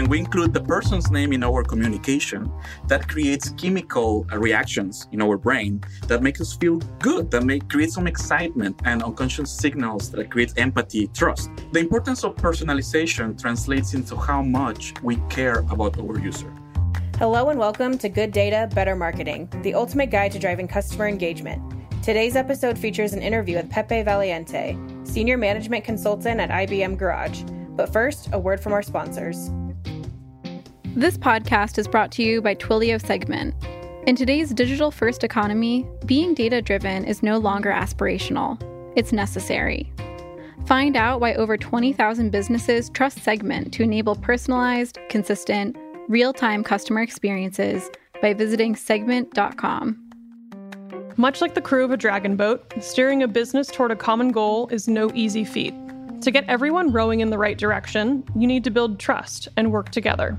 when we include the person's name in our communication, that creates chemical reactions in our brain that make us feel good, that create some excitement and unconscious signals that create empathy, trust. The importance of personalization translates into how much we care about our user. Hello and welcome to Good Data, Better Marketing, the ultimate guide to driving customer engagement. Today's episode features an interview with Pepe Valiente, Senior Management Consultant at IBM Garage. But first, a word from our sponsors. This podcast is brought to you by Twilio Segment. In today's digital-first economy, being data-driven is no longer aspirational. It's necessary. Find out why over 20,000 businesses trust Segment to enable personalized, consistent, real-time customer experiences by visiting segment.com. Much like the crew of a dragon boat, steering a business toward a common goal is no easy feat. To get everyone rowing in the right direction, you need to build trust and work together.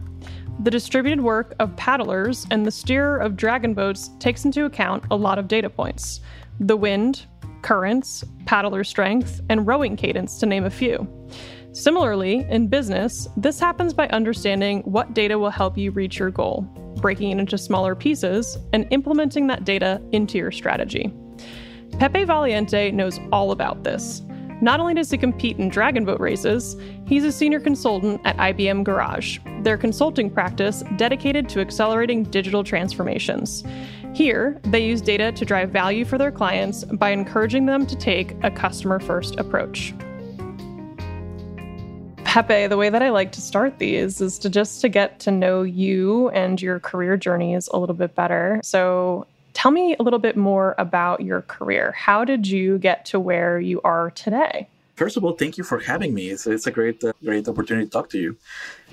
The distributed work of paddlers and the steerer of dragon boats takes into account a lot of data points: the wind, currents, paddler strength, and rowing cadence, to name a few. Similarly, in business, this happens by understanding what data will help you reach your goal, breaking it into smaller pieces, and implementing that data into your strategy. Pepe Valiente knows all about this. Not only does he compete in dragon boat races, he's a senior consultant at IBM Garage, their consulting practice dedicated to accelerating digital transformations. Here, they use data to drive value for their clients by encouraging them to take a customer-first approach. Pepe, the way that I like to start these is to get to know you and your career journeys a little bit better. So tell me a little bit more about your career. How did you get to where you are today? First of all, thank you for having me. It's a great opportunity to talk to you.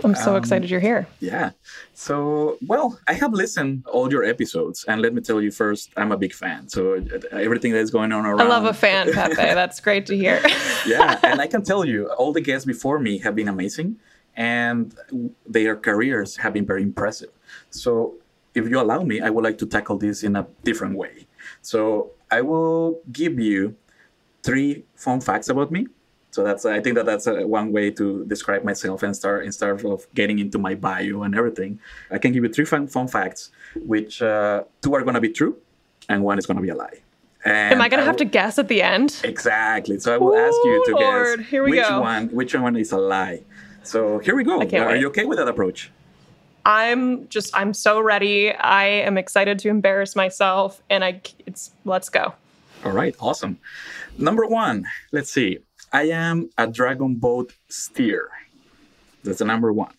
I'm so excited you're here. Yeah. So, well, I have listened to all your episodes. And let me tell you first, I'm a big fan. So everything that's going on around. I love a fan, Pepe. That's great to hear. Yeah. And I can tell you, all the guests before me have been amazing. And their careers have been very impressive. So if you allow me, I would like to tackle this in a different way. So I will give you 3 fun facts about me. So I think that's one way to describe myself and start instead of getting into my bio and everything. I can give you 3 fun facts, which 2 are going to be true and 1 is going to be a lie. And am I going to have to guess at the end? Exactly. So I will ask you to guess which one is a lie. So here we go. Are you okay with that approach? I'm so ready. I am excited to embarrass myself and let's go. All right. Awesome. Number 1. Let's see. I am a dragon boat steer. That's the number 1.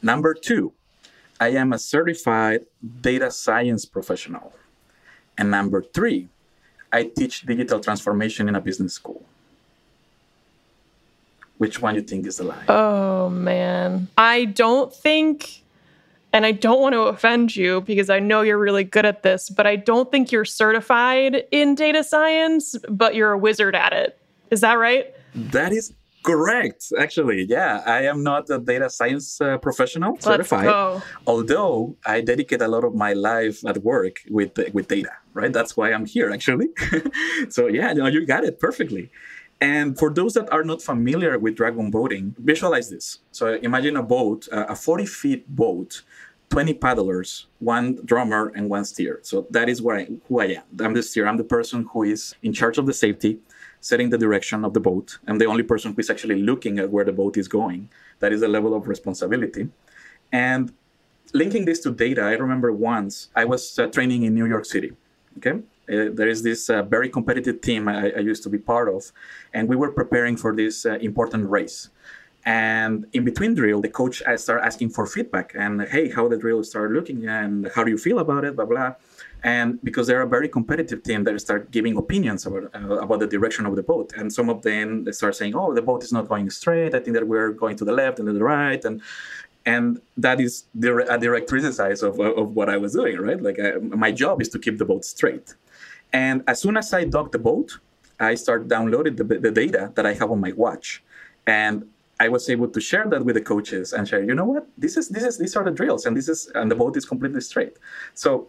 Number 2, I am a certified data science professional. And number 3, I teach digital transformation in a business school. Which one you think is the lie? Oh, man. I don't think, and I don't want to offend you because I know you're really good at this, but I don't think you're certified in data science, but you're a wizard at it. Is that right? That is correct, actually. Yeah, I am not a data science professional certified, although I dedicate a lot of my life at work with data, right? That's why I'm here, actually. So yeah, no, you got it perfectly. And for those that are not familiar with dragon boating, visualize this. So imagine a boat, a 40-foot boat, 20 paddlers, 1 drummer, and 1 steer. So that is who I am. I'm the steer. I'm the person who is in charge of the safety, setting the direction of the boat. I'm the only person who is actually looking at where the boat is going. That is the level of responsibility. And linking this to data, I remember once I was training in New York City. Okay, there is this very competitive team I used to be part of, and we were preparing for this important race. And in between drill, the coach started asking for feedback and, hey, how the drill started looking and how do you feel about it, blah, blah. And because they're a very competitive team, they start giving opinions about the direction of the boat. And some of them, they start saying, oh, the boat is not going straight. I think that we're going to the left and to the right. And that is a direct exercise of what I was doing, right? Like my job is to keep the boat straight. And as soon as I docked the boat, I started downloading the data that I have on my watch. And I was able to share that with the coaches and share, you know what? These are the drills and the boat is completely straight. So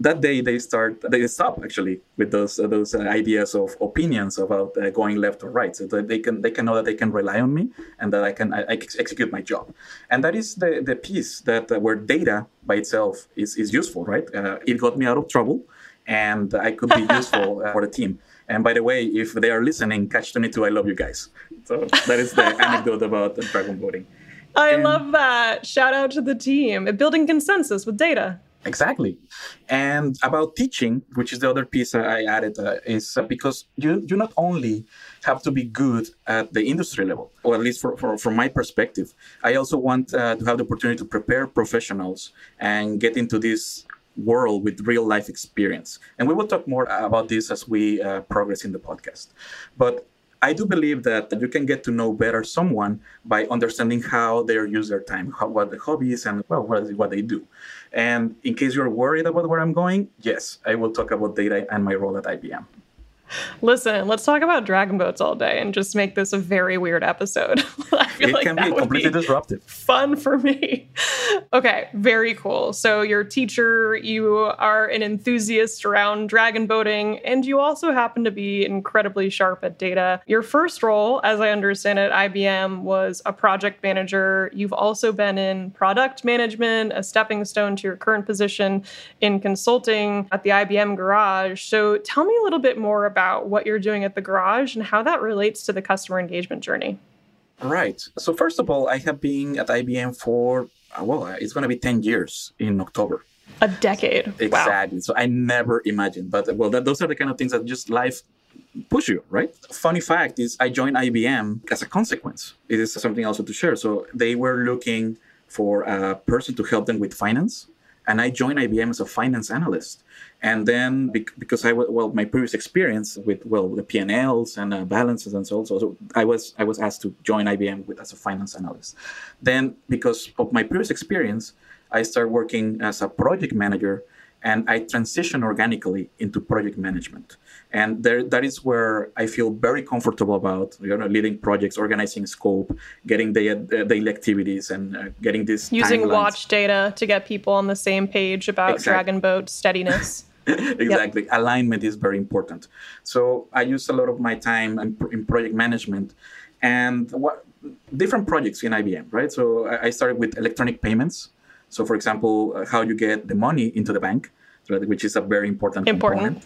that day they stop actually with those ideas of opinions about going left or right, so that they can know that they can rely on me and that I execute my job. And that is the piece that where data by itself is useful, right? It got me out of trouble, and I could be useful for the team. And by the way, if they are listening, catch 22, I love you guys. So that is the anecdote about dragon boating. I love that. Shout out to the team. Building consensus with data. Exactly. And about teaching, which is the other piece I added, is because you not only have to be good at the industry level, or at least from my perspective, I also want to have the opportunity to prepare professionals and get into this world with real life experience. And we will talk more about this as we progress in the podcast. But I do believe that you can get to know better someone by understanding how they use their time, what the hobby is, and what they do. And in case you're worried about where I'm going, yes, I will talk about data and my role at IBM. Listen, let's talk about dragon boats all day and just make this a very weird episode. I feel it can like be completely disruptive. Fun for me. Okay, very cool. So you're a teacher, you are an enthusiast around dragon boating, and you also happen to be incredibly sharp at data. Your first role, as I understand it, at IBM was a project manager. You've also been in product management, a stepping stone to your current position in consulting at the IBM Garage. So tell me a little bit more about what you're doing at the Garage and how that relates to the customer engagement journey. Right. So first of all, I have been at IBM for, well, it's going to be 10 years in October. A decade. Exactly. Wow. So I never imagined. But well, those are the kind of things that just life push you, right? Funny fact is I joined IBM as a consequence. It is something also to share. So they were looking for a person to help them with finance. And I joined IBM as a finance analyst. And then because my previous experience with, the P&Ls and balances and so I was asked to join IBM as a finance analyst. Then because of my previous experience, I started working as a project manager, and I transitioned organically into project management. And that is where I feel very comfortable about, leading projects, organizing scope, getting daily activities, and getting this using timelines. Watch data to get people on the same page about dragon boat steadiness. Exactly. Yep. Alignment is very important. So I use a lot of my time in project management. And different projects in IBM, right? So I started with electronic payments. So, for example, how you get the money into the bank, which is a very important component.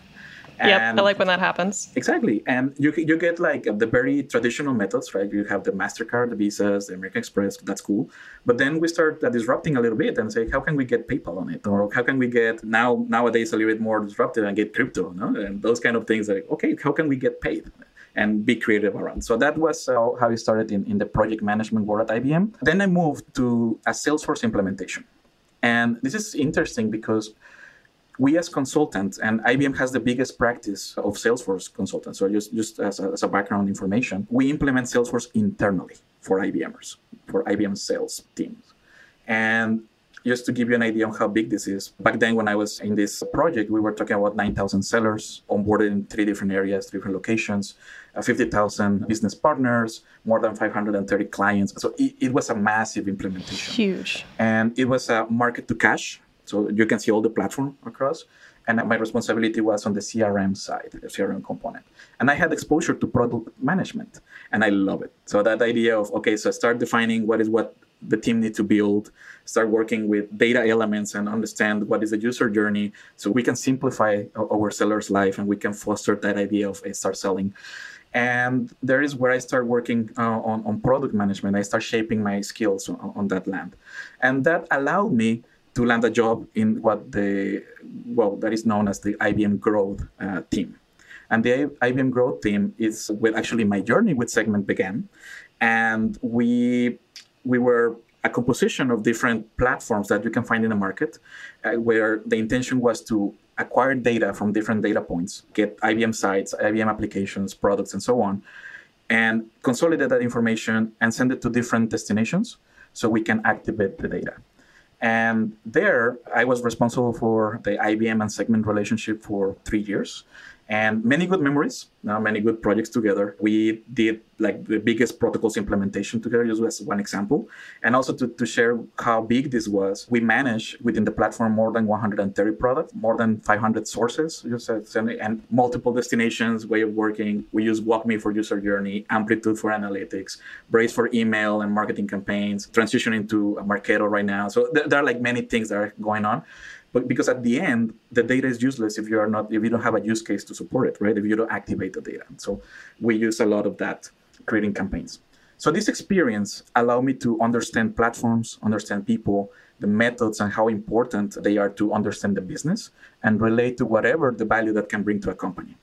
Yep, I like when that happens. Exactly. And you get like the very traditional methods, right? You have the MasterCard, the Visas, the American Express. That's cool. But then we start disrupting a little bit and say, how can we get PayPal on it? Or how can we get nowadays a little bit more disruptive and get crypto? No? And those kind of things like, okay, how can we get paid? And be creative around. So that was how I started in the project management world at IBM. Then I moved to a Salesforce implementation. And this is interesting because we as consultants, and IBM has the biggest practice of Salesforce consultants, so just as a background information, we implement Salesforce internally for IBMers, for IBM sales teams. And just to give you an idea on how big this is, back then when I was in this project, we were talking about 9,000 sellers onboarded in three different areas, three different locations, 50,000 business partners, more than 530 clients. So it was a massive implementation. Huge. And it was a market to cash. So you can see all the platform across. And my responsibility was on the CRM side, the CRM component. And I had exposure to product management, and I love it. So that idea of, okay, so start defining what the team needs to build, start working with data elements and understand what is the user journey so we can simplify our seller's life and we can foster that idea of start selling. And there is where I start working on product management. I start shaping my skills on that land. And that allowed me to land a job in that is known as the IBM Growth team. And the IBM Growth team is where actually my journey with Segment began. And we were a composition of different platforms that you can find in the market, where the intention was to acquire data from different data points, get IBM sites, IBM applications, products, and so on, and consolidate that information and send it to different destinations so we can activate the data. And there, I was responsible for the IBM and Segment relationship for 3 years. and many good memories, many good projects together. We did like the biggest protocols implementation together, just as one example. And also to share how big this was, we managed within the platform more than 130 products, more than 500 sources, and multiple destinations, way of working. We use WalkMe for user journey, Amplitude for analytics, Brace for email and marketing campaigns, transitioning to Marketo right now. So there are like many things that are going on. But because at the end, the data is useless if you don't have a use case to support it, right? If you don't activate the data. So we use a lot of that creating campaigns. So this experience allowed me to understand platforms, understand people, the methods, and how important they are to understand the business and relate to whatever the value that can bring to a company.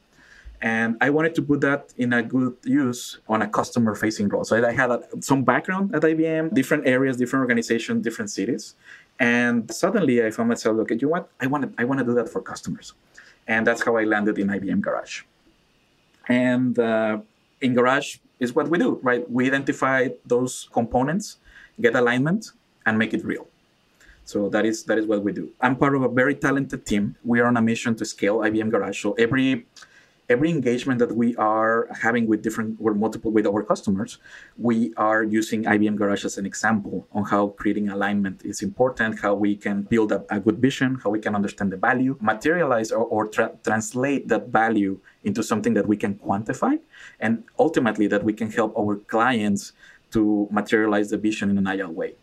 And I wanted to put that in a good use on a customer-facing role. So I had some background at IBM, different areas, different organizations, different cities. And suddenly I found myself, okay, you know what? I want to do that for customers. And that's how I landed in IBM Garage. And in Garage is what we do, right? We identify those components, get alignment, and make it real. So that is what we do. I'm part of a very talented team. We are on a mission to scale IBM Garage. So every engagement that we are having with with our customers, we are using IBM Garage as an example on how creating alignment is important, how we can build a good vision, how we can understand the value, materialize or translate that value into something that we can quantify, and ultimately that we can help our clients to materialize the vision in an agile way.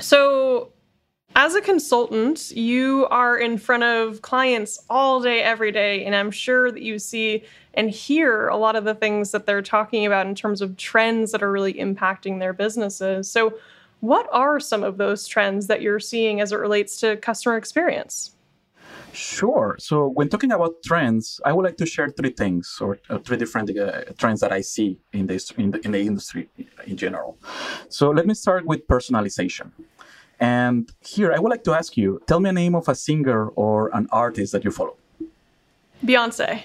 So as a consultant, you are in front of clients all day, every day, and I'm sure that you see and hear a lot of the things that they're talking about in terms of trends that are really impacting their businesses. So what are some of those trends that you're seeing as it relates to customer experience? Sure. So when talking about trends, I would like to share three things or three different trends that I see in the industry in general. So let me start with personalization. And here, I would like to ask you, tell me a name of a singer or an artist that you follow. Beyonce.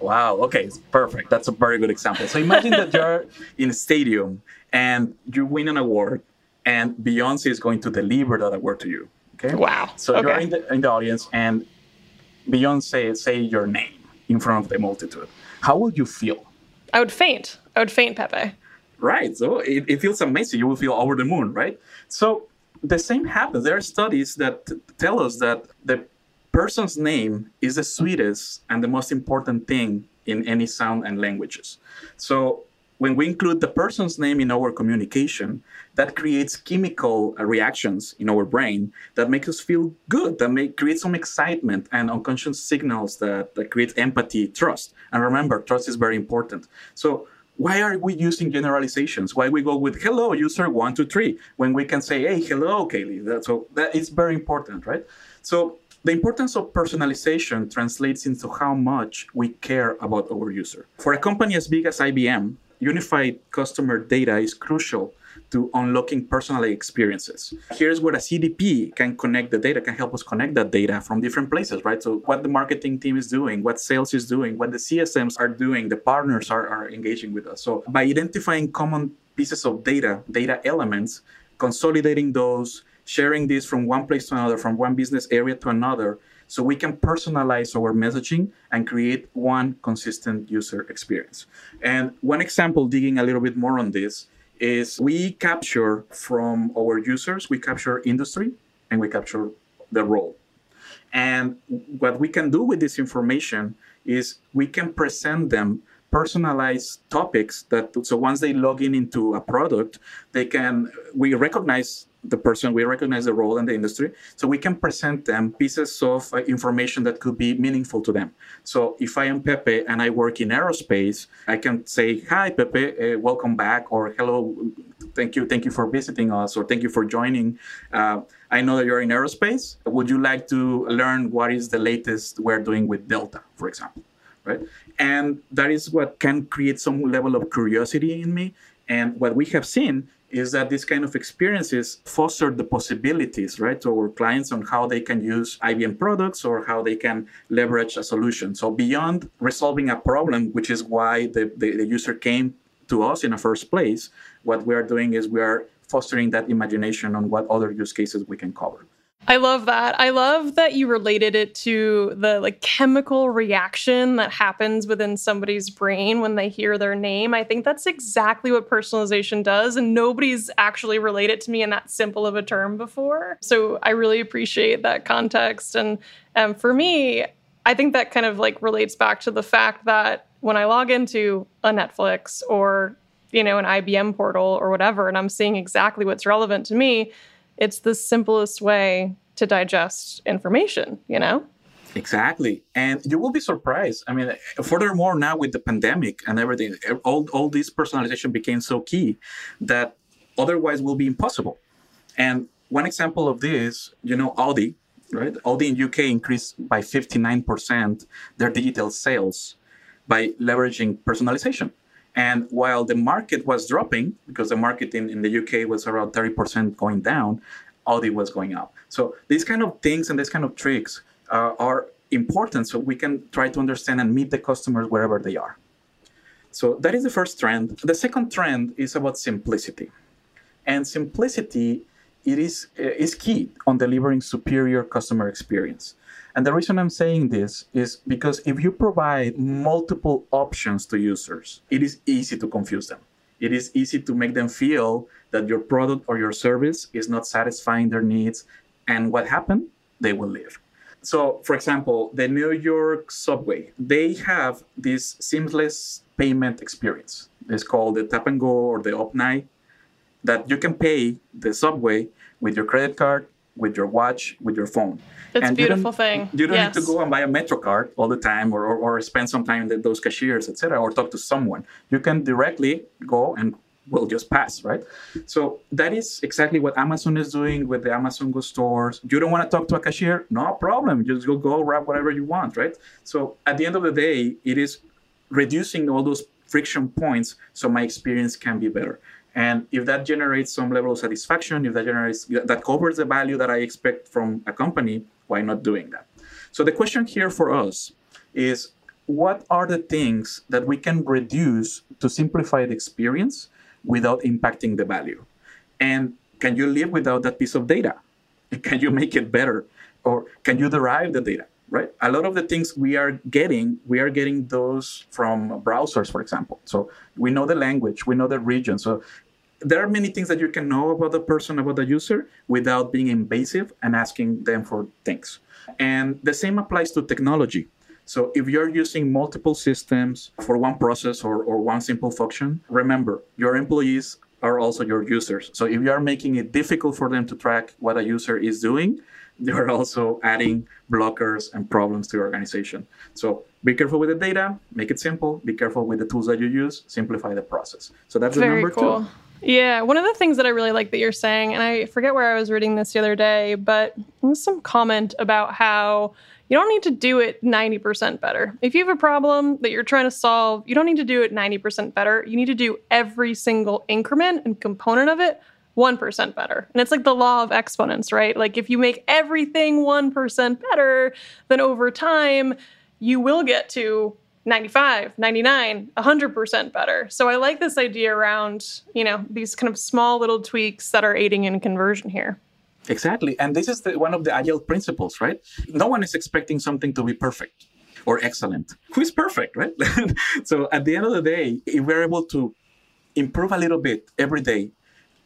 Wow. Okay. Perfect. That's a very good example. So imagine that you're in a stadium and you win an award and Beyonce is going to deliver that award to you. Okay. Wow. So okay. You're in the audience and Beyonce say your name in front of the multitude. How would you feel? I would faint, Pepe. Right. So it feels amazing. You will feel over the moon, right? So the same happens. There are studies that tell us that the person's name is the sweetest and the most important thing in any sound and languages. So when we include the person's name in our communication, that creates chemical reactions in our brain that make us feel good, that create some excitement and unconscious signals that create empathy, trust. And remember, trust is very important. So why are we using generalizations? Why we go with hello, user 1, 2, 3, when we can say, hey, hello, Kailey. That is very important, right? So the importance of personalization translates into how much we care about our user. For a company as big as IBM, unified customer data is crucial to unlocking personalized experiences. Here's where a CDP can connect the data, can help us connect that data from different places, right? So what the marketing team is doing, what sales is doing, what the CSMs are doing, the partners are engaging with us. So by identifying common pieces of data elements, consolidating those, sharing this from one place to another, from one business area to another, so we can personalize our messaging and create one consistent user experience. And one example, digging a little bit more on this, is we capture from our users, we capture industry, and we capture the role. And what we can do with this information is we can present them personalized topics so once they log in into a product, we recognize the person, we recognize the role and the industry, so we can present them pieces of information that could be meaningful to them. So if I am Pepe and I work in aerospace, I can say, hi, Pepe, welcome back, or hello, thank you for visiting us, or thank you for joining. I know that you're in aerospace. Would you like to learn what is the latest we're doing with Delta, for example, right? And that is what can create some level of curiosity in me. And what we have seen is that these kind of experiences foster the possibilities, right, to our clients on how they can use IBM products or how they can leverage a solution. So beyond resolving a problem, which is why the user came to us in the first place, what we are doing is we are fostering that imagination on what other use cases we can cover. I love that. I love that you related it to the chemical reaction that happens within somebody's brain when they hear their name. I think that's exactly what personalization does, and nobody's actually related to me in that simple of a term before. So I really appreciate that context. And for me, I think that kind of relates back to the fact that when I log into a Netflix or, an IBM portal or whatever, and I'm seeing exactly what's relevant to me, it's the simplest way to digest information, Exactly. And you will be surprised. I mean, furthermore, now with the pandemic and everything, all this personalization became so key that otherwise will be impossible. And one example of this, Audi, right? Audi in UK increased by 59% their digital sales by leveraging personalization. And while the market was dropping, because the market in the UK was around 30% going down, Audi was going up. So these kind of things and these kind of tricks are important so we can try to understand and meet the customers wherever they are. So that is the first trend. The second trend is about simplicity. And simplicity, it is key on delivering superior customer experience. And the reason I'm saying this is because if you provide multiple options to users, it is easy to confuse them. It is easy to make them feel that your product or your service is not satisfying their needs. And what happened? They will leave. So, for example, the New York subway, they have this seamless payment experience. It's called the Tap and Go or the OMNY, that you can pay the subway with your credit card, with your watch, with your phone. It's a beautiful thing. You don't need to go and buy a MetroCard all the time or spend some time at those cashiers, etc., or talk to someone. You can directly go and will just pass, right? So that is exactly what Amazon is doing with the Amazon Go stores. You don't want to talk to a cashier? No problem. Just go grab whatever you want, right? So at the end of the day, it is reducing all those friction points so my experience can be better. And if that generates some level of satisfaction, if that covers the value that I expect from a company, why not doing that? So the question here for us is, what are the things that we can reduce to simplify the experience without impacting the value? And can you live without that piece of data? Can you make it better? Or can you derive the data, right? A lot of the things we are getting those from browsers, for example. So we know the language, we know the region. So there are many things that you can know about the person, about the user, without being invasive and asking them for things. And the same applies to technology. So if you're using multiple systems for one process or one simple function, remember, your employees are also your users. So if you are making it difficult for them to track what a user is doing, you're also adding blockers and problems to your organization. So be careful with the data, make it simple, be careful with the tools that you use, simplify the process. So that's very the number cool. Two. Yeah, one of the things that I really like that you're saying, and I forget where I was reading this the other day, but there was some comment about how you don't need to do it 90% better. If you have a problem that you're trying to solve, you don't need to do it 90% better. You need to do every single increment and component of it 1% better. And it's like the law of exponents, right? If you make everything 1% better, then over time, you will get to 95, 99, 100% better. So I like this idea around, these kind of small little tweaks that are aiding in conversion here. Exactly. And this is one of the agile principles, right? No one is expecting something to be perfect or excellent. Who's perfect, right? So at the end of the day, if we're able to improve a little bit every day,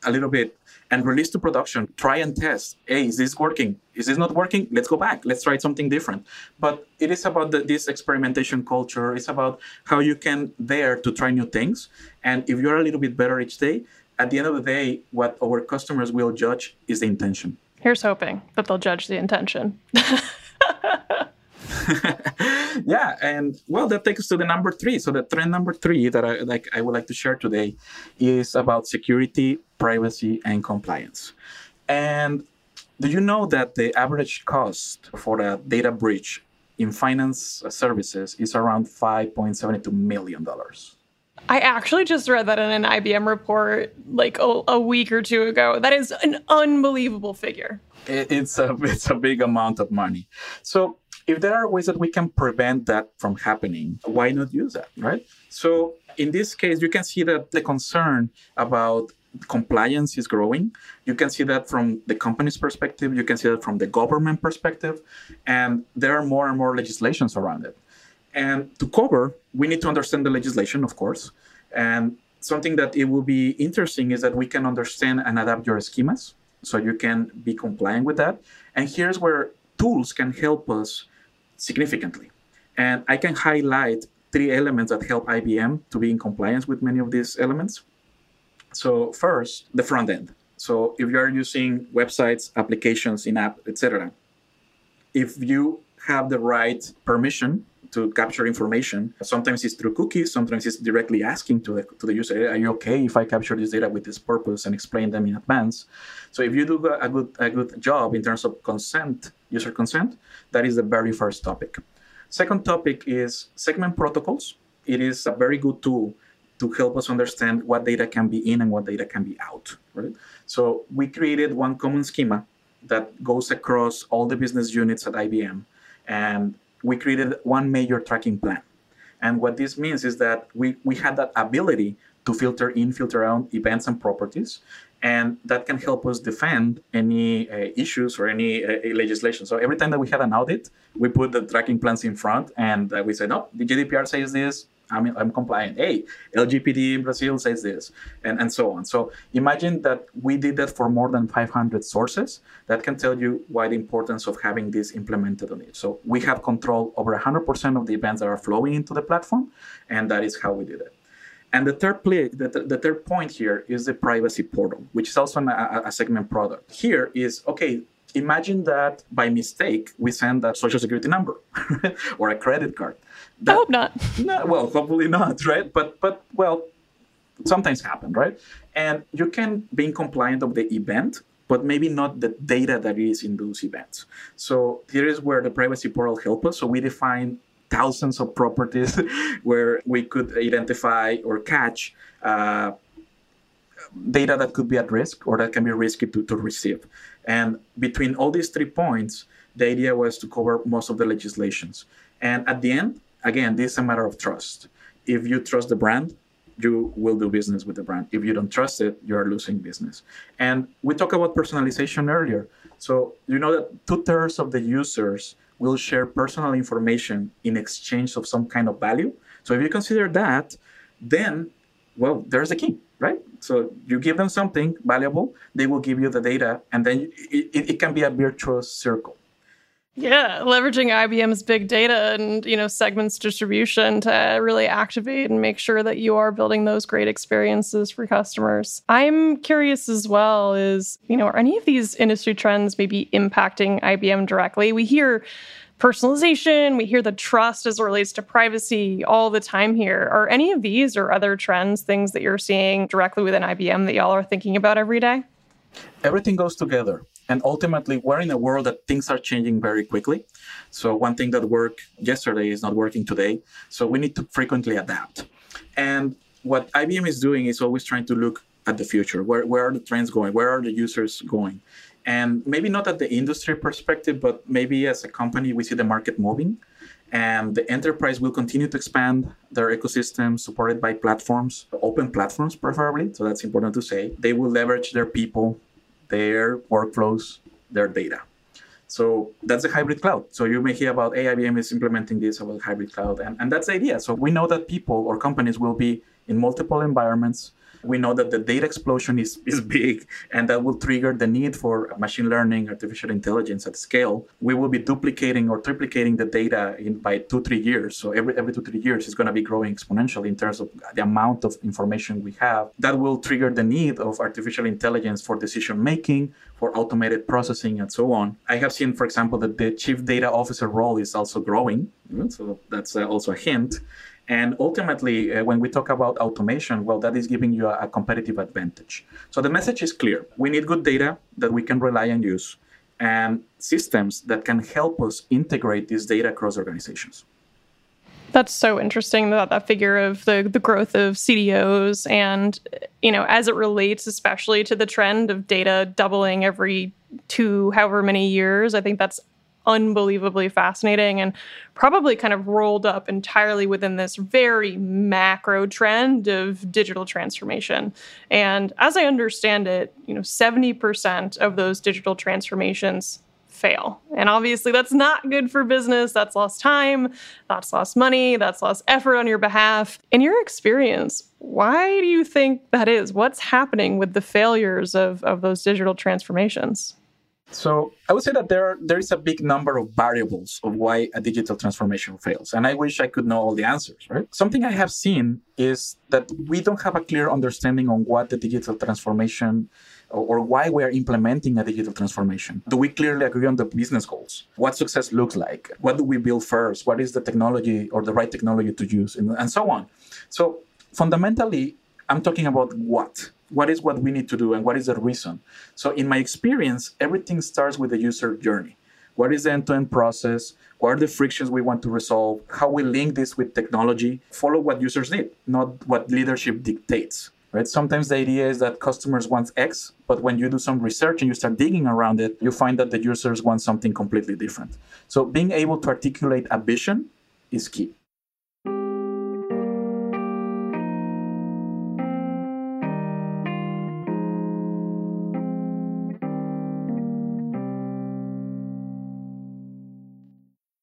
a little bit, and release to production, try and test. Hey, is this working? Is this not working? Let's go back. Let's try something different. But it is about this experimentation culture. It's about how you can dare to try new things. And if you're a little bit better each day, at the end of the day, what our customers will judge is the intention. Here's hoping that they'll judge the intention. Yeah, and well, that takes us to the number three. So the trend number three that I would like to share today is about security, privacy, and compliance. And do you know that the average cost for a data breach in finance services is around $5.72 million? I actually just read that in an IBM report a week or two ago. That is an unbelievable figure. It's a big amount of money. So If there are ways that we can prevent that from happening, why not use that, right? So in this case, you can see that the concern about compliance is growing. You can see that from the company's perspective. You can see that from the government perspective. And there are more and more legislations around it. And to cover, we need to understand the legislation, of course. And something that it will be interesting is that we can understand and adapt your schemas so you can be compliant with that. And here's where tools can help us significantly. And I can highlight three elements that help IBM to be in compliance with many of these elements. So first, the front end. So if you're using websites, applications, in-app, etc., if you have the right permission to capture information, sometimes it's through cookies, sometimes it's directly asking to the user, are you okay if I capture this data with this purpose, and explain them in advance? So if you do a good job in terms of consent, user consent, that is the very first topic. Second topic is segment protocols. It is a very good tool to help us understand what data can be in and what data can be out, right? So we created one common schema that goes across all the business units at IBM, and we created one major tracking plan. And what this means is that we had that ability to filter in, filter out events and properties, and that can help us defend any issues or any legislation. So every time that we had an audit, we put the tracking plans in front, and we said, no, the GDPR says this, I'm compliant. Hey, LGBT in Brazil says this, and so on. So imagine that we did that for more than 500 sources. That can tell you why the importance of having this implemented on it. So we have control over 100% of the events that are flowing into the platform, and that is how we did it. And the third point here is the privacy portal, which is also a segment product. Here is, okay, imagine that by mistake, we send a social security number or a credit card. That, I hope not. No, well, hopefully not, right? But well, sometimes happen, right? And you can be in compliant of the event, but maybe not the data that is in those events. So here is where the privacy portal helps us. So we define thousands of properties where we could identify or catch data that could be at risk or that can be risky to receive. And between all these 3 points, the idea was to cover most of the legislations. And at the end, again, this is a matter of trust. If you trust the brand, you will do business with the brand. If you don't trust it, you are losing business. And we talked about personalization earlier. So you know that 2/3 of the users will share personal information in exchange of some kind of value. So if you consider that, then, well, there's the key, right? So you give them something valuable, they will give you the data, and then it can be a virtuous circle. Yeah, leveraging IBM's big data and, segments distribution to really activate and make sure that you are building those great experiences for customers. I'm curious as well is, are any of these industry trends maybe impacting IBM directly? We hear personalization, we hear the trust as it relates to privacy all the time here. Are any of these or other trends things that you're seeing directly within IBM that y'all are thinking about every day? Everything goes together. And ultimately, we're in a world that things are changing very quickly. So one thing that worked yesterday is not working today. So we need to frequently adapt. And what IBM is doing is always trying to look at the future. Where are the trends going? Where are the users going? And maybe not at the industry perspective, but maybe as a company, we see the market moving. And the enterprise will continue to expand their ecosystem supported by platforms, open platforms preferably. So that's important to say. They will leverage their people, their workflows, their data. So that's the hybrid cloud. So you may hear about, hey, IBM is implementing this about hybrid cloud. And that's the idea. So we know that people or companies will be in multiple environments. We know that the data explosion is big, and that will trigger the need for machine learning, artificial intelligence at scale. We will be duplicating or triplicating the data by 2-3 years. So every 2-3 years, it's going to be growing exponentially in terms of the amount of information we have. That will trigger the need of artificial intelligence for decision-making, for automated processing, and so on. I have seen, for example, that the chief data officer role is also growing. So that's also a hint. And ultimately, when we talk about automation, well, that is giving you a competitive advantage. So the message is clear. We need good data that we can rely and use, and systems that can help us integrate this data across organizations. That's so interesting, that figure of the growth of CDOs and, as it relates especially to the trend of data doubling every however many years. I think that's unbelievably fascinating and probably kind of rolled up entirely within this very macro trend of digital transformation. And as I understand it, 70% of those digital transformations fail. And obviously that's not good for business. That's lost time, that's lost money, that's lost effort on your behalf. In your experience, why do you think that is? What's happening with the failures of those digital transformations? So I would say that there is a big number of variables of why a digital transformation fails. And I wish I could know all the answers, right? Something I have seen is that we don't have a clear understanding on what the digital transformation or why we are implementing a digital transformation. Do we clearly agree on the business goals? What success looks like? What do we build first? What is the technology or the right technology to use? And so on. So fundamentally, I'm talking about what. What is what we need to do and what is the reason? So in my experience, everything starts with the user journey. What is the end-to-end process? What are the frictions we want to resolve? How we link this with technology? Follow what users need, not what leadership dictates. Right? Sometimes the idea is that customers want X, but when you do some research and you start digging around it, you find that the users want something completely different. So being able to articulate a vision is key.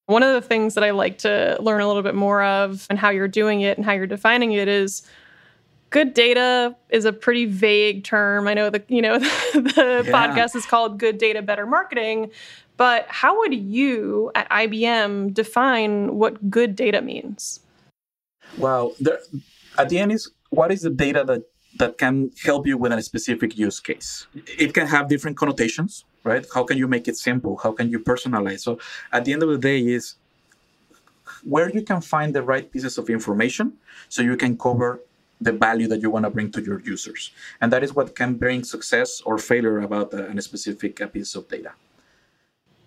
One of the things that I like to learn a little bit more of and how you're doing it and how you're defining it is good data is a pretty vague term. I know the podcast is called Good Data, Better Marketing, but how would you at IBM define what good data means? Well, at the end is what is the data that can help you with a specific use case? It can have different connotations. Right? How can you make it simple? How can you personalize? So at the end of the day is where you can find the right pieces of information so you can cover the value that you want to bring to your users. And that is what can bring success or failure about a specific piece of data.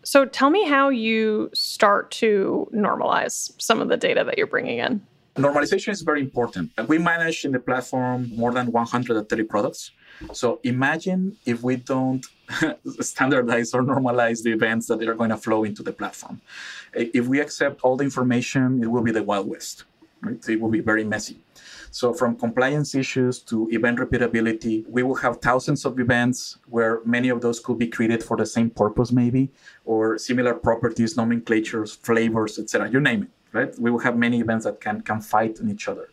So tell me how you start to normalize some of the data that you're bringing in. Normalization is very important. We manage in the platform more than 130 products. So imagine if we don't standardize or normalize the events that are going to flow into the platform. If we accept all the information, it will be the Wild West. Right? So it will be very messy. So from compliance issues to event repeatability, we will have thousands of events where many of those could be created for the same purpose maybe, or similar properties, nomenclatures, flavors, etc. You name it. Right? We will have many events that can fight on each other.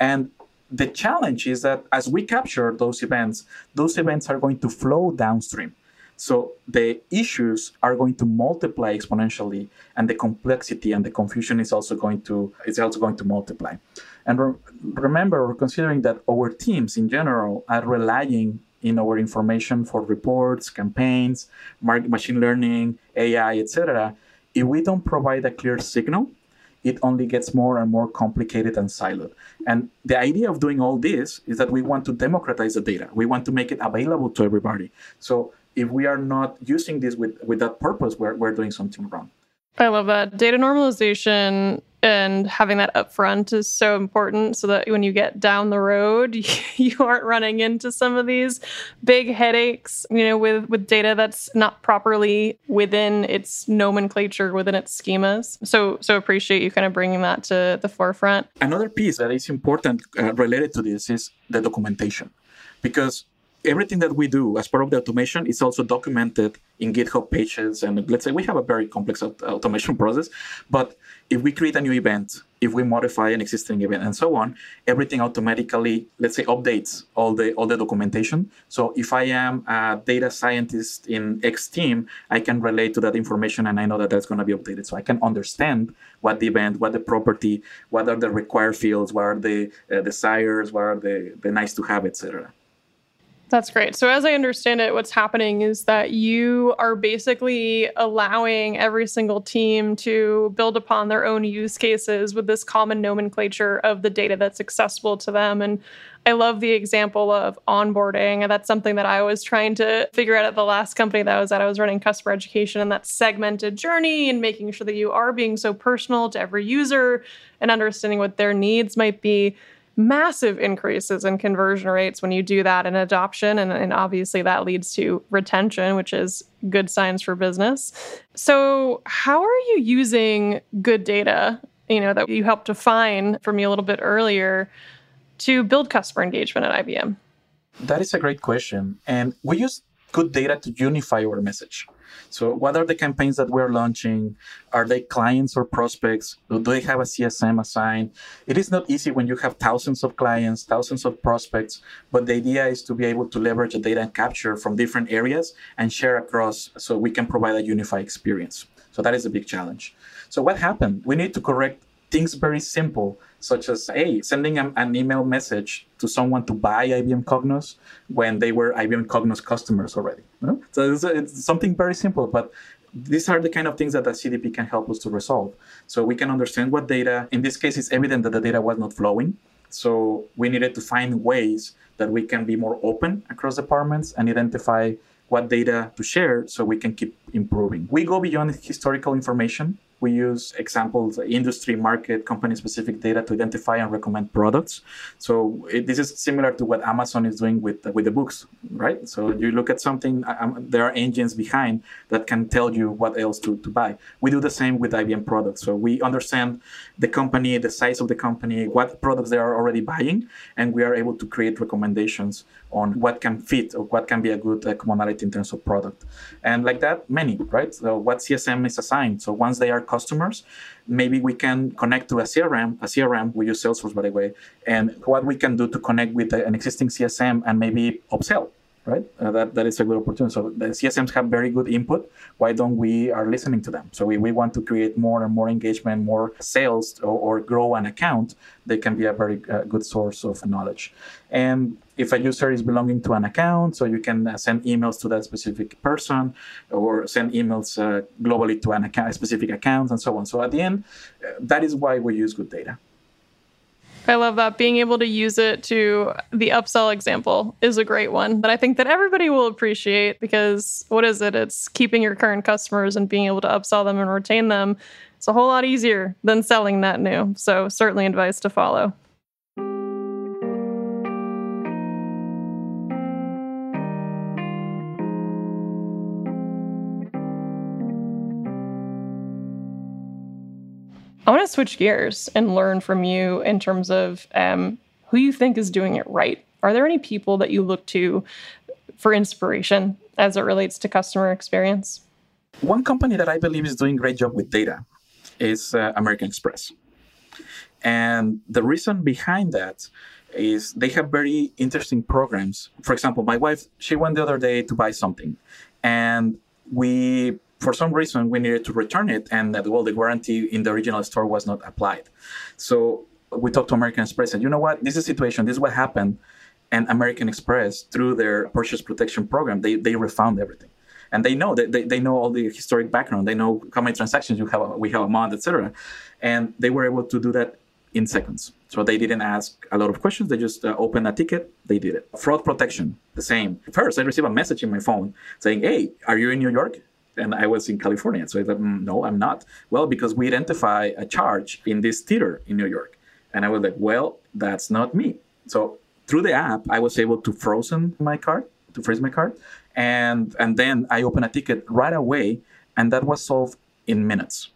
And the challenge is that as we capture those events are going to flow downstream. So the issues are going to multiply exponentially, and the complexity and the confusion is also going to multiply. And remember, we're considering that our teams in general are relying in our information for reports, campaigns, machine learning, AI, etc. If we don't provide a clear signal, it only gets more and more complicated and siloed. And the idea of doing all this is that we want to democratize the data. We want to make it available to everybody. So if we are not using this with that purpose, we're doing something wrong. I love that. Data normalization and having that upfront is so important so that when you get down the road, you aren't running into some of these big headaches, with data that's not properly within its nomenclature, within its schemas. So appreciate you kind of bringing that to the forefront. Another piece that is important related to this is the documentation, because everything that we do as part of the automation is also documented in GitHub pages. And let's say we have a very complex automation process, but if we create a new event, if we modify an existing event and so on, everything automatically, let's say, updates all the documentation. So if I am a data scientist in X team, I can relate to that information and I know that that's going to be updated. So I can understand what the event, what the property, what are the required fields, what are the desires, what are the nice to have, etc. That's great. So as I understand it, what's happening is that you are basically allowing every single team to build upon their own use cases with this common nomenclature of the data that's accessible to them. And I love the example of onboarding. And that's something that I was trying to figure out at the last company that I was at. I was running customer education and that segmented journey and making sure that you are being so personal to every user and understanding what their needs might be. Massive increases in conversion rates when you do that in adoption. And obviously that leads to retention, which is good signs for business. So how are you using Good Data, you know, that you helped define for me a little bit earlier to build customer engagement at IBM? That is a great question. And we use Good Data to unify our message. So what are the campaigns that we're launching? Are they clients or prospects? Do they have a CSM assigned? It is not easy when you have thousands of clients, thousands of prospects, but the idea is to be able to leverage the data and capture from different areas and share across so we can provide a unified experience. So that is a big challenge. So what happened? We need to correct things very simple, such as, hey, sending an email message to someone to buy IBM Cognos when they were IBM Cognos customers already. No? So it's something very simple, but these are the kind of things that a CDP can help us to resolve. So we can understand what data, in this case, it's evident that the data was not flowing. So we needed to find ways that we can be more open across departments and identify what data to share so we can keep improving. We go beyond historical information. We use examples, industry, market, company-specific data to identify and recommend products. So this is similar to what Amazon is doing with the books, right? So you look at something, there are engines behind that can tell you what else to buy. We do the same with IBM products. So we understand the company, the size of the company, what products they are already buying, and we are able to create recommendations on what can fit or what can be a good commonality in terms of product. And like that, many, right? So what CSM is assigned. So once they are customers, maybe we can connect to a CRM, we use Salesforce, by the way, and what we can do to connect with an existing CSM and maybe upsell, right? That is a good opportunity. So the CSMs have very good input. Why don't we are listening to them? So we want to create more and more engagement, more sales, or grow an account. They can be a very good source of knowledge. And if a user is belonging to an account, so you can send emails to that specific person or send emails globally to a specific account and so on. So at the end, that is why we use Good Data. I love that. Being able to use it to the upsell example is a great one that I think that everybody will appreciate because what is it? It's keeping your current customers and being able to upsell them and retain them. It's a whole lot easier than selling that new. So certainly advice to follow. I want to switch gears and learn from you in terms of who you think is doing it right. Are there any people that you look to for inspiration as it relates to customer experience? One company that I believe is doing a great job with data is American Express. And the reason behind that is they have very interesting programs. For example, my wife, she went the other day to buy something, and for some reason, we needed to return it, and the warranty in the original store was not applied. So we talked to American Express, and you know what? This is the situation. This is what happened. And American Express, through their purchase protection program, they refund everything. And they know that they know all the historic background. They know how many transactions we have a month, etc. And they were able to do that in seconds. So they didn't ask a lot of questions. They just opened a ticket. They did it. Fraud protection, the same. First, I received a message in my phone saying, "Hey, are you in New York?" And I was in California. So I thought, no, I'm not. Well, because we identify a charge in this theater in New York. And I was like, well, that's not me. So through the app, I was able to freeze my card. And then I opened a ticket right away. And that was solved in minutes.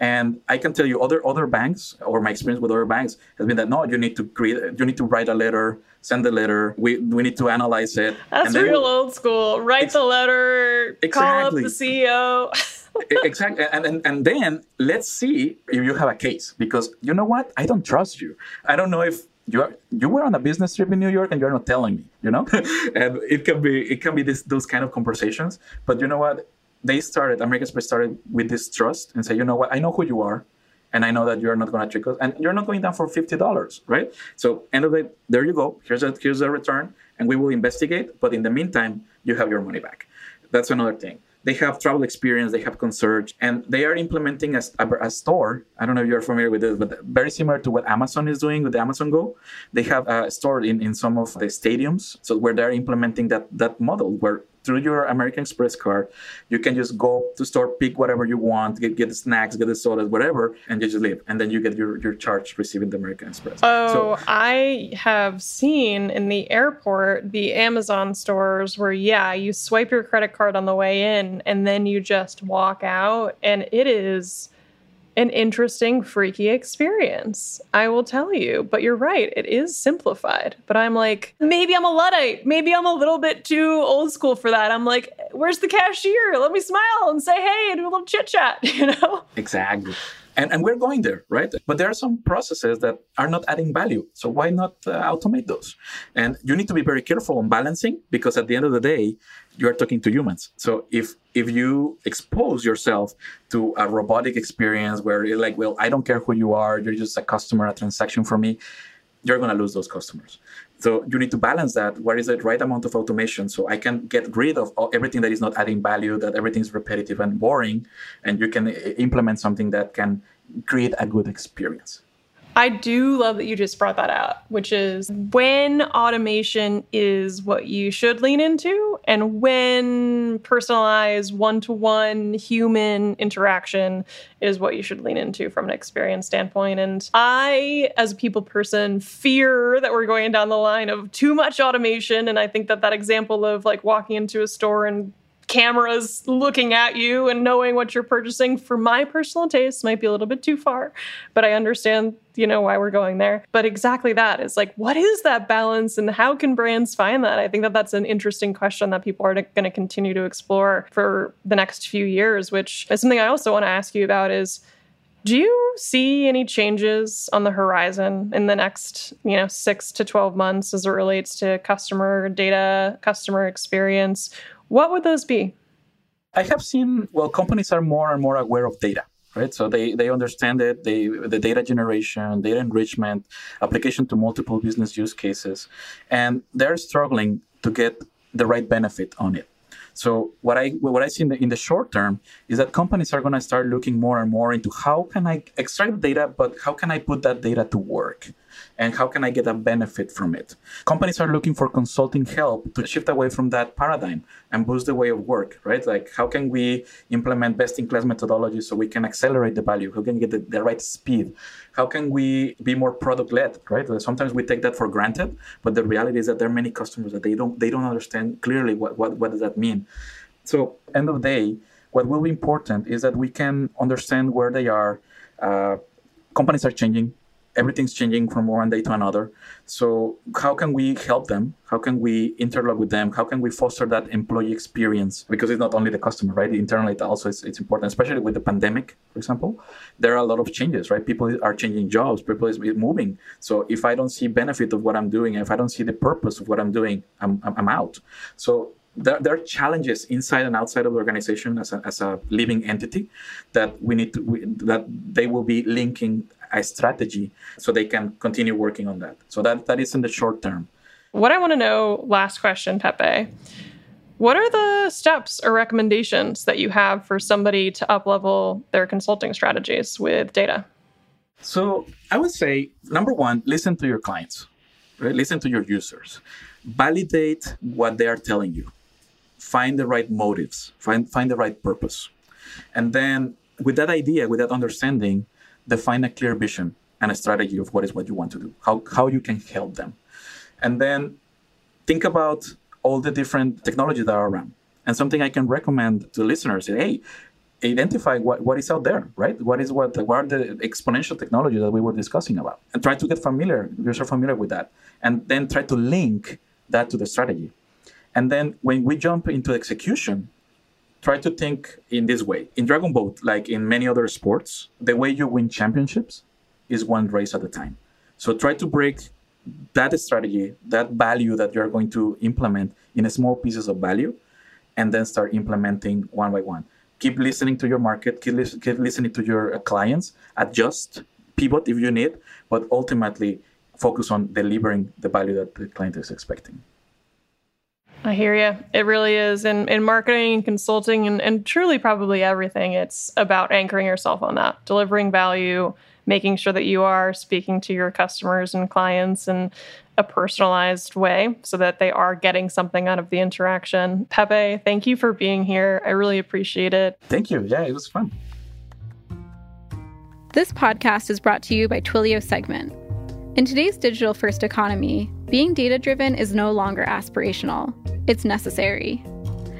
And I can tell you other banks, or my experience with other banks has been that, no, you need to write a letter, send the letter. We need to analyze it. That's real old school. Write the letter, call up the CEO. Exactly. And then let's see if you have a case, because you know what? I don't trust you. I don't know if you were on a business trip in New York and you're not telling me, you know? And it can be those kind of conversations. But you know what? American Express started with this trust and said, you know what, I know who you are, and I know that you're not going to trick us, and you're not going down for $50, right? So end of the day, there you go. Here's a return, and we will investigate. But in the meantime, you have your money back. That's another thing. They have travel experience, they have concierge, and they are implementing a store. I don't know if you're familiar with this, but very similar to what Amazon is doing with the Amazon Go. They have a store in some of the stadiums, so where they're implementing that model where through your American Express card, you can just go to store, pick whatever you want, get the snacks, get the sodas, whatever, and you just leave. And then you get your charge receiving the American Express. Oh, so, I have seen in the airport, the Amazon stores where, yeah, you swipe your credit card on the way in and then you just walk out. And it is an interesting, freaky experience, I will tell you. But you're right, it is simplified. But I'm like, maybe I'm a Luddite. Maybe I'm a little bit too old school for that. I'm like, where's the cashier? Let me smile and say, hey, and do a little chit-chat, you know? Exactly. And we're going there, right? But there are some processes that are not adding value. So why not automate those? And you need to be very careful on balancing, because at the end of the day, you are talking to humans. So if you expose yourself to a robotic experience where you're like, well, I don't care who you are, you're just a customer, a transaction for me, you're going to lose those customers. So you need to balance that. What is the right amount of automation? So I can get rid of everything that is not adding value, that everything's repetitive and boring, and you can implement something that can create a good experience. I do love that you just brought that out, which is when automation is what you should lean into and when personalized one-to-one human interaction is what you should lean into from an experience standpoint. And I, as a people person, fear that we're going down the line of too much automation. And I think that example of like walking into a store and cameras looking at you and knowing what you're purchasing, for my personal taste, might be a little bit too far, but I understand, you know, why we're going there. But exactly that is like, what is that balance and how can brands find that? I think that that's an interesting question that people are going to continue to explore for the next few years, which is something I also want to ask you about is, do you see any changes on the horizon in the next, 6 to 12 months as it relates to customer data, customer experience? What would those be? I have seen, companies are more and more aware of data, right? So they understand it, the data generation, data enrichment, application to multiple business use cases, and they're struggling to get the right benefit on it. So what I see in the short term is that companies are going to start looking more and more into how can I extract data, but how can I put that data to work? And how can I get a benefit from it? Companies are looking for consulting help to shift away from that paradigm and boost the way of work, right? Like, how can we implement best-in-class methodologies so we can accelerate the value? How can we get the right speed? How can we be more product-led, right? Sometimes we take that for granted, but the reality is that there are many customers that they don't understand clearly what does that mean. So, end of the day, what will be important is that we can understand where they are. Companies are changing. Everything's changing from one day to another. So how can we help them? How can we interlock with them? How can we foster that employee experience? Because it's not only the customer, right? Internally, it also it's important, especially with the pandemic, for example. There are a lot of changes, right? People are changing jobs. People is moving. So if I don't see benefit of what I'm doing, if I don't see the purpose of what I'm doing, I'm out. So there are challenges inside and outside of the organization as a living entity that we need to, that they will be linking a strategy so they can continue working on that. So that is in the short term. What I want to know, last question, Pepe, what are the steps or recommendations that you have for somebody to up-level their consulting strategies with data? So I would say, number one, listen to your clients, right? Listen to your users. Validate what they are telling you. Find the right motives, find the right purpose. And then with that idea, with that understanding, define a clear vision and a strategy of what you want to do, how you can help them. And then think about all the different technologies that are around. And something I can recommend to listeners is, hey, identify what is out there, right? What are the exponential technologies that we were discussing about? And try to get familiar with that. And then try to link that to the strategy. And then when we jump into execution, try to think in this way. In Dragon Boat, like in many other sports, the way you win championships is one race at a time. So try to break that strategy, that value that you're going to implement in small pieces of value, and then start implementing one by one. Keep listening to your market, keep listening to your clients, adjust, pivot if you need, but ultimately focus on delivering the value that the client is expecting. I hear you. It really is. In marketing and consulting and truly probably everything, it's about anchoring yourself on that, delivering value, making sure that you are speaking to your customers and clients and a personalized way so that they are getting something out of the interaction. Pepe, thank you for being here. I really appreciate it. Thank you. Yeah, it was fun. This podcast is brought to you by Twilio Segment. In today's digital-first economy, being data-driven is no longer aspirational. It's necessary.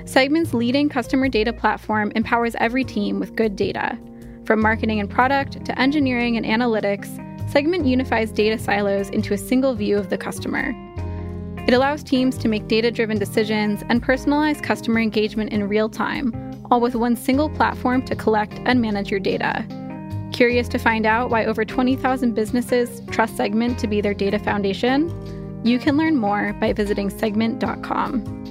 Segment's leading customer data platform empowers every team with good data. From marketing and product to engineering and analytics, Segment unifies data silos into a single view of the customer. It allows teams to make data-driven decisions and personalize customer engagement in real time, all with one single platform to collect and manage your data. Curious to find out why over 20,000 businesses trust Segment to be their data foundation? You can learn more by visiting segment.com.